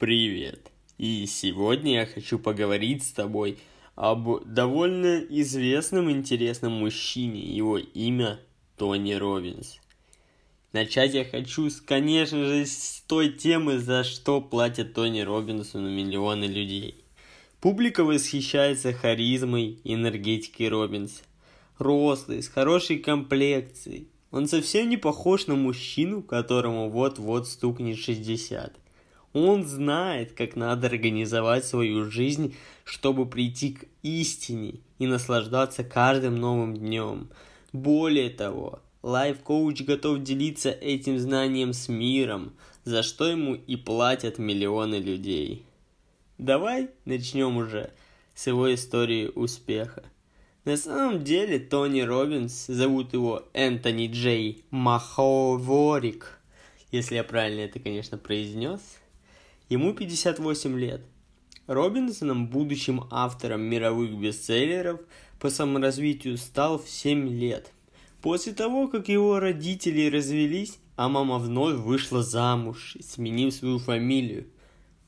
Привет! И сегодня я хочу поговорить с тобой об довольно известном интересном мужчине. Его имя Тони Роббинс. Начать я хочу, конечно же, с той темы, за что платят Тони Роббинсу на миллионы людей. Публика восхищается харизмой, энергетикой Роббинса. Рослый, с хорошей комплекцией. Он совсем не похож на мужчину, которому вот-вот стукнет 60. Он знает, как надо организовать свою жизнь, чтобы прийти к истине и наслаждаться каждым новым днем. Более того, лайф-коуч готов делиться этим знанием с миром, за что ему и платят миллионы людей. Давай начнем уже с его истории успеха. На самом деле Тони Роббинс, зовут его Энтони Джей Махаворик, если я правильно это, конечно, произнес. Ему 58 лет. Роббинсоном, будущим автором мировых бестселлеров по саморазвитию, стал в 7 лет. После того, как его родители развелись, а мама вновь вышла замуж, сменив свою фамилию.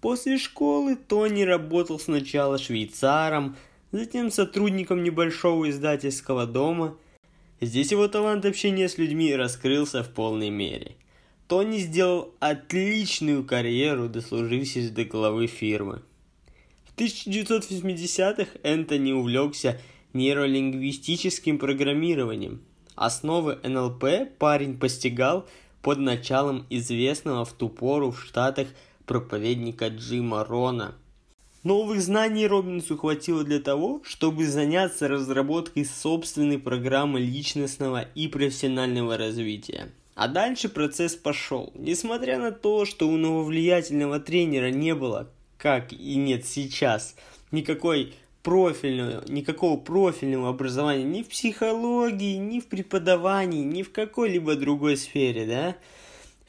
После школы Тони работал сначала швейцаром, затем сотрудником небольшого издательского дома. Здесь его талант общения с людьми раскрылся в полной мере. Тони сделал отличную карьеру, дослужившись до главы фирмы. В 1980-х Энтони увлекся нейролингвистическим программированием. Основы НЛП парень постигал под началом известного в ту пору в Штатах проповедника Джима Рона. Новых знаний Роббинсу хватило для того, чтобы заняться разработкой собственной программы личностного и профессионального развития. А дальше процесс пошел. Несмотря на то, что у нововлиятельного тренера не было, как и нет сейчас, никакого профильного образования ни в психологии, ни в преподавании, ни в какой-либо другой сфере, да?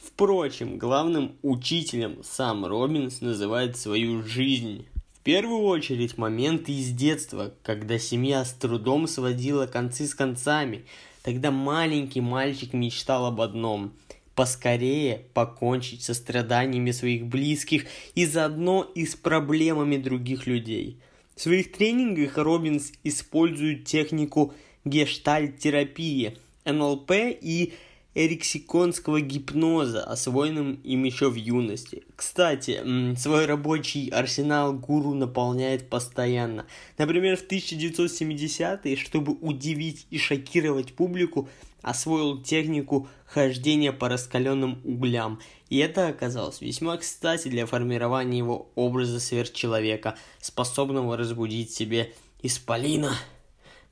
Впрочем, главным учителем сам Роббинс называет свою жизнь. В первую очередь моменты из детства, когда семья с трудом сводила концы с концами. Тогда маленький мальчик мечтал об одном – поскорее покончить со страданиями своих близких и заодно и с проблемами других людей. В своих тренингах Роббинс использует технику гештальт-терапии, НЛП и эриксонского гипноза, освоенным им еще в юности. Кстати, свой рабочий арсенал гуру наполняет постоянно. Например, в 1970-е, чтобы удивить и шокировать публику, освоил технику хождения по раскаленным углям. И это оказалось весьма кстати для формирования его образа сверхчеловека, способного разбудить себе исполина.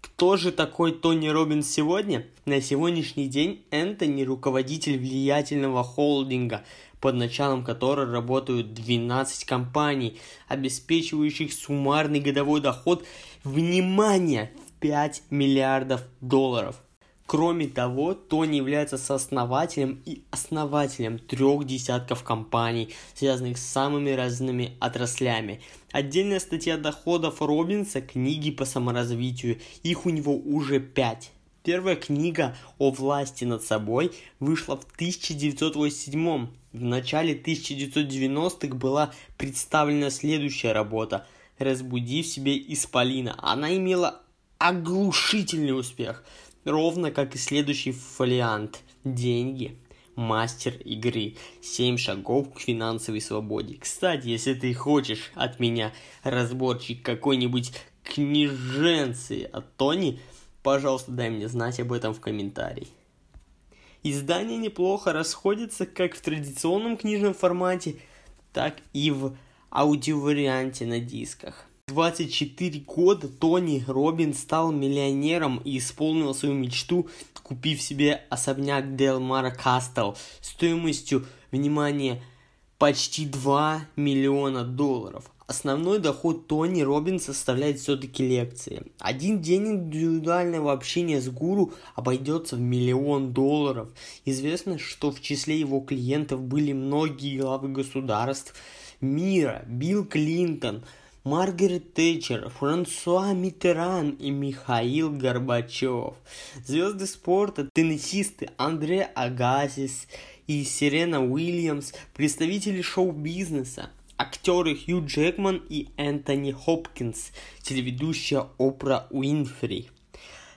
Кто же такой Тони Роббинс сегодня? На сегодняшний день Энтони – руководитель влиятельного холдинга, под началом которого работают 12 компаний, обеспечивающих суммарный годовой доход, внимание, в 5 миллиардов долларов. Кроме того, Тони является сооснователем и основателем 3 десятков компаний, связанных с самыми разными отраслями. Отдельная статья доходов Роббинса – книги по саморазвитию. Их у него уже 5. Первая книга о власти над собой вышла в 1987-м. В начале 1990-х была представлена следующая работа «Разбуди в себе исполина». Она имела оглушительный успех. Ровно как и следующий фолиант «Деньги. Мастер игры. 7 шагов к финансовой свободе». Кстати, если ты хочешь от меня разборчик какой-нибудь книженцы от Тони, пожалуйста, дай мне знать об этом в комментарии. Издания неплохо расходятся как в традиционном книжном формате, так и в аудиоварианте на дисках. 24 года Тони Роббинс стал миллионером и исполнил свою мечту, купив себе особняк Делмара Кастл стоимостью, внимание, почти 2 миллиона долларов. Основной доход Тони Роббинса составляет все-таки лекции. Один день индивидуального общения с гуру обойдется в $1 миллион. Известно, что в числе его клиентов были многие главы государств мира: Билл Клинтон, Маргарет Тэтчер, Франсуа Миттеран и Михаил Горбачев. Звезды спорта, теннисисты Андре Агасси и Серена Уильямс, представители шоу-бизнеса, актеры. актеры Хью Джекман и Энтони Хопкинс, телеведущая Опра Уинфри.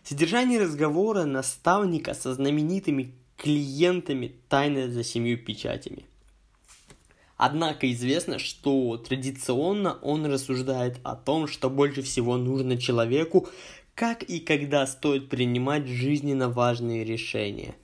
Содержание разговора наставника со знаменитыми клиентами «Тайна за семью печатями». Однако известно, что традиционно он рассуждает о том, что больше всего нужно человеку, как и когда стоит принимать жизненно важные решения.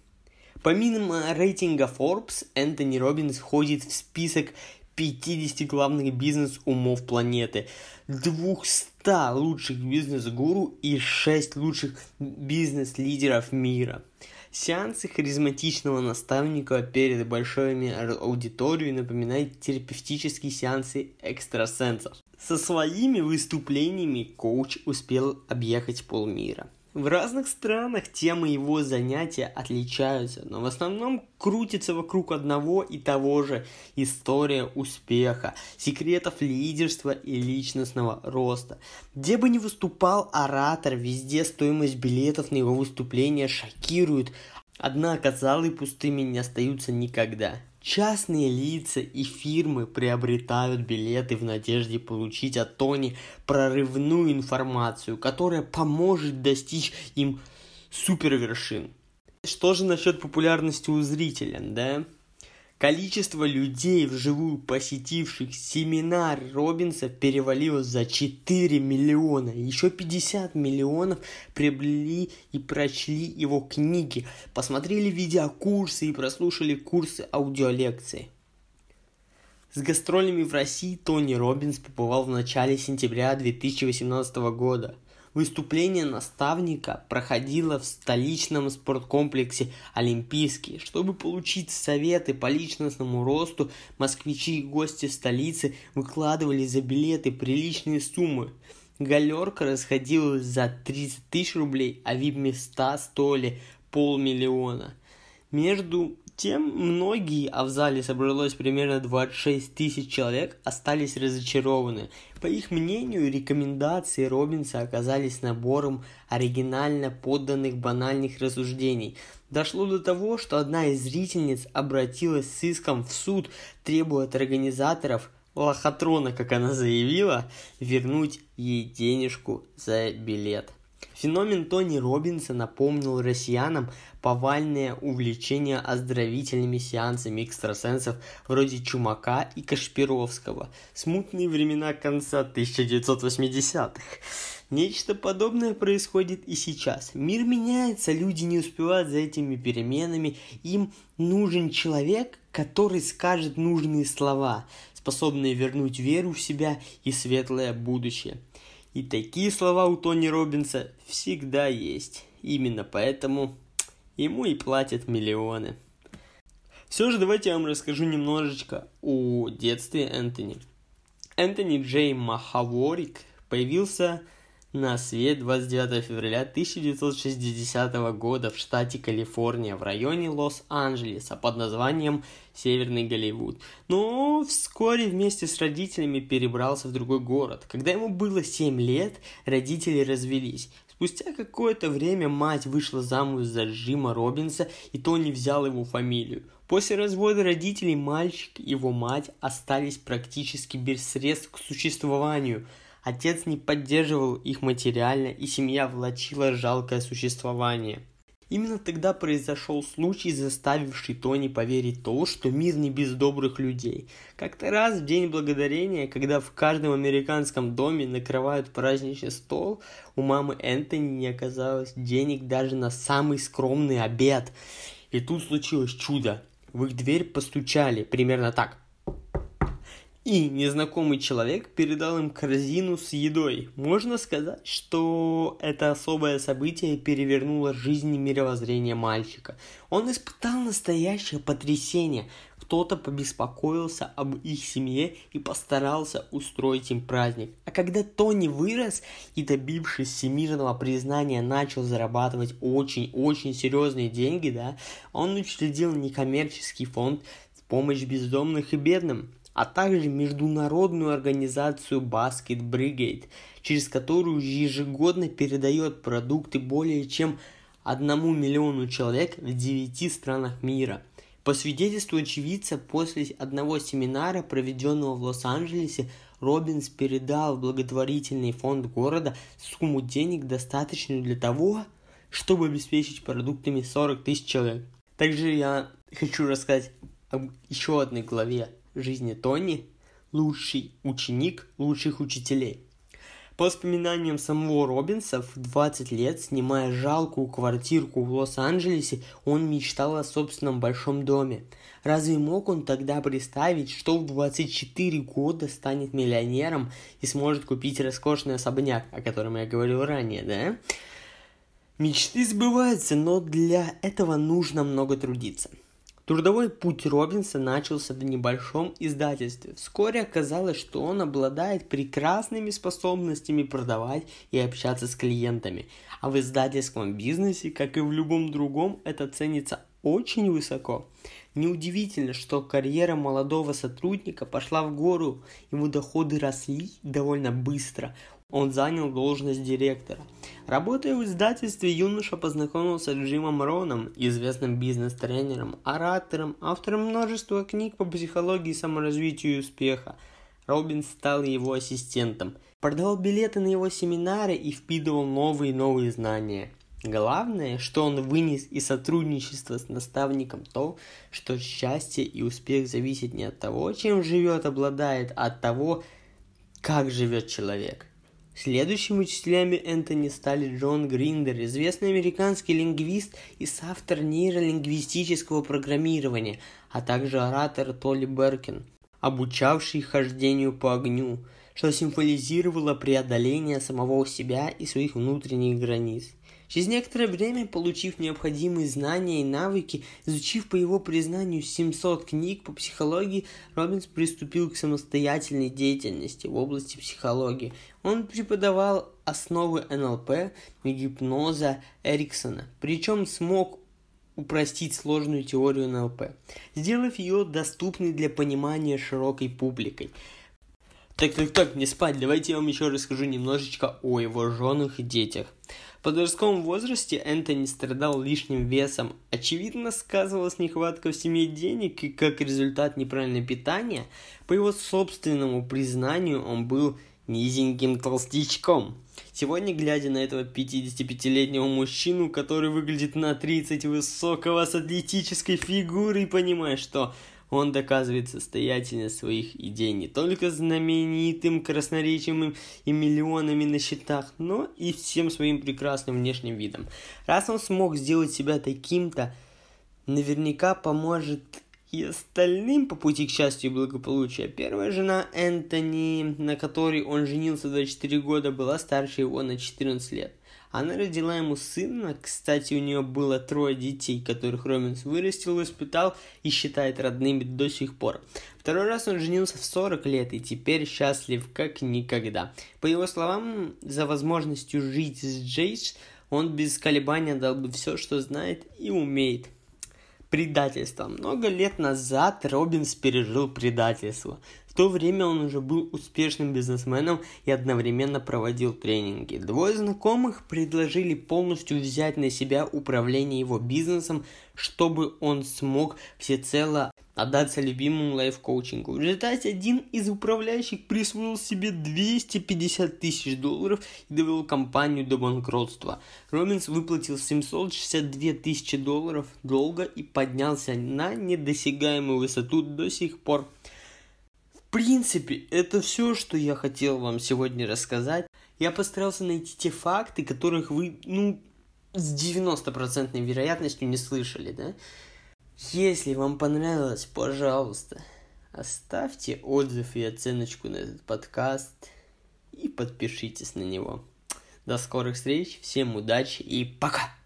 Помимо рейтинга Forbes, Энтони Роббинс входит в список 50 главных бизнес-умов планеты, 200 лучших бизнес-гуру и 6 лучших бизнес-лидеров мира. Сеансы харизматичного наставника перед большой аудиторией напоминают терапевтические сеансы экстрасенсов. Со своими выступлениями коуч успел объехать полмира. В разных странах темы его занятия отличаются, но в основном крутится вокруг одного и того же: история успеха, секретов лидерства и личностного роста. Где бы ни выступал оратор, везде стоимость билетов на его выступления шокирует, однако залы пустыми не остаются никогда. Частные лица и фирмы приобретают билеты в надежде получить от Тони прорывную информацию, которая поможет достичь им супервершин. Что же насчет популярности у зрителя, да? Количество людей, вживую посетивших семинар Роббинса, перевалило за 4 миллиона. Еще 50 миллионов приобрели и прочли его книги, посмотрели видеокурсы и прослушали курсы аудиолекции. С гастролями в России Тони Роббинс побывал в начале сентября 2018 года. Выступление наставника проходило в столичном спорткомплексе «Олимпийский». Чтобы получить советы по личностному росту, москвичи и гости столицы выкладывали за билеты приличные суммы. Галерка расходилась за 30 тысяч рублей, а VIP-места стоили полмиллиона. Между тем, многие, а в зале собралось примерно 26 тысяч человек, остались разочарованы. По их мнению, рекомендации Роббинса оказались набором оригинально подданных банальных рассуждений. Дошло до того, что одна из зрительниц обратилась с иском в суд, требуя от организаторов лохотрона, как она заявила, вернуть ей денежку за билет. Феномен Тони Роббинса напомнил россиянам повальное увлечение оздоровительными сеансами экстрасенсов вроде Чумака и Кашпировского. Смутные времена конца 1980-х. Нечто подобное происходит и сейчас. Мир меняется, люди не успевают за этими переменами. Им нужен человек, который скажет нужные слова, способные вернуть веру в себя и светлое будущее. И такие слова у Тони Роббинса всегда есть. Именно поэтому ему и платят миллионы. Все же давайте я вам расскажу немножечко о детстве Энтони. Энтони Джей Махаворик появился на свет 29 февраля 1960 года в штате Калифорния, в районе Лос-Анджелеса под названием Северный Голливуд. Но вскоре вместе с родителями перебрался в другой город. Когда ему было 7 лет, родители развелись. Спустя какое-то время мать вышла замуж за Джима Роббинса, и Тони взял его фамилию. После развода родителей мальчик и его мать остались практически без средств к существованию. Отец не поддерживал их материально, и семья влачила жалкое существование. Именно тогда произошел случай, заставивший Тони поверить в то, что мир не без добрых людей. Как-то раз в День Благодарения, когда в каждом американском доме накрывают праздничный стол, у мамы Энтони не оказалось денег даже на самый скромный обед. И тут случилось чудо. В их дверь постучали, примерно так. И незнакомый человек передал им корзину с едой. Можно сказать, что это особое событие перевернуло жизнь и мировоззрение мальчика. Он испытал настоящее потрясение. Кто-то побеспокоился об их семье и постарался устроить им праздник. А когда Тони вырос и, добившись всемирного признания, начал зарабатывать очень серьезные деньги, он учредил некоммерческий фонд в помощь бездомным и бедным, а также международную организацию Basket Brigade, через которую ежегодно передает продукты более чем 1 миллиону человек в 9 странах мира. По свидетельству очевидца, после одного семинара, проведенного в Лос-Анджелесе, Роббинс передал в благотворительный фонд города сумму денег, достаточную для того, чтобы обеспечить продуктами 40 тысяч человек. Также я хочу рассказать об еще одной главе жизни Тони «Лучший ученик лучших учителей». По воспоминаниям самого Роббинса, в 20 лет, снимая жалкую квартирку в Лос-Анджелесе, он мечтал о собственном большом доме. Разве мог он тогда представить, что в 24 года станет миллионером и сможет купить роскошный особняк, о котором я говорил ранее, да? Мечты сбываются, но для этого нужно много трудиться. Трудовой путь Роббинса начался в небольшом издательстве. Вскоре оказалось, что он обладает прекрасными способностями продавать и общаться с клиентами. А в издательском бизнесе, как и в любом другом, это ценится очень высоко. Неудивительно, что карьера молодого сотрудника пошла в гору, его доходы росли довольно быстро. Он занял должность директора. Работая в издательстве, юноша познакомился с Джимом Роном, известным бизнес-тренером, оратором, автором множества книг по психологии, саморазвитию и успеха. Роббинс стал его ассистентом, продавал билеты на его семинары и впитывал новые и новые знания. Главное, что он вынес из сотрудничества с наставником то, что счастье и успех зависят не от того, чем живет, обладает, а от того, как живет человек. Следующими учителями Энтони стали Джон Гриндер, известный американский лингвист и соавтор нейролингвистического программирования, а также оратор Толли Беркан, обучавший хождению по огню, что символизировало преодоление самого себя и своих внутренних границ. Через некоторое время, получив необходимые знания и навыки, изучив по его признанию 700 книг по психологии, Роббинс приступил к самостоятельной деятельности в области психологии. Он преподавал основы НЛП и гипноза Эриксона, причем смог упростить сложную теорию НЛП, сделав ее доступной для понимания широкой публикой. Так, не спать, давайте я вам еще расскажу немножечко о его женах и детях. В подростковом возрасте Энтони страдал лишним весом. Очевидно, сказывалась нехватка в семье денег и, как результат, неправильного питания. По его собственному признанию, он был низеньким толстячком. Сегодня, глядя на этого 55-летнего мужчину, который выглядит на 30 высокого с атлетической фигурой, понимаешь, что... Он доказывает состоятельность своих идей не только знаменитым красноречием и миллионами на счетах, но и всем своим прекрасным внешним видом. Раз он смог сделать себя таким-то, наверняка поможет и остальным по пути к счастью и благополучию. Первая жена Энтони, на которой он женился в 24 года, была старше его на 14 лет. Она родила ему сына, кстати, у нее было 3 детей, которых Роббинс вырастил, воспитал и считает родными до сих пор. Второй раз он женился в 40 лет и теперь счастлив как никогда. По его словам, за возможностью жить с Джейдж, он без колебания дал бы все, что знает и умеет. Предательство. Много лет назад Роббинс пережил предательство. В то время он уже был успешным бизнесменом и одновременно проводил тренинги. Двое знакомых предложили полностью взять на себя управление его бизнесом, чтобы он смог всецело отдаться любимому лайф-коучингу. В результате один из управляющих присвоил себе $250 тысяч и довел компанию до банкротства. Роббинс выплатил $762 тысячи долга и поднялся на недосягаемую высоту до сих пор. В принципе, это все, что я хотел вам сегодня рассказать. Я постарался найти те факты, которых вы, с 90% вероятностью не слышали, да? Если вам понравилось, пожалуйста, оставьте отзыв и оценочку на этот подкаст и подпишитесь на него. До скорых встреч, всем удачи и пока!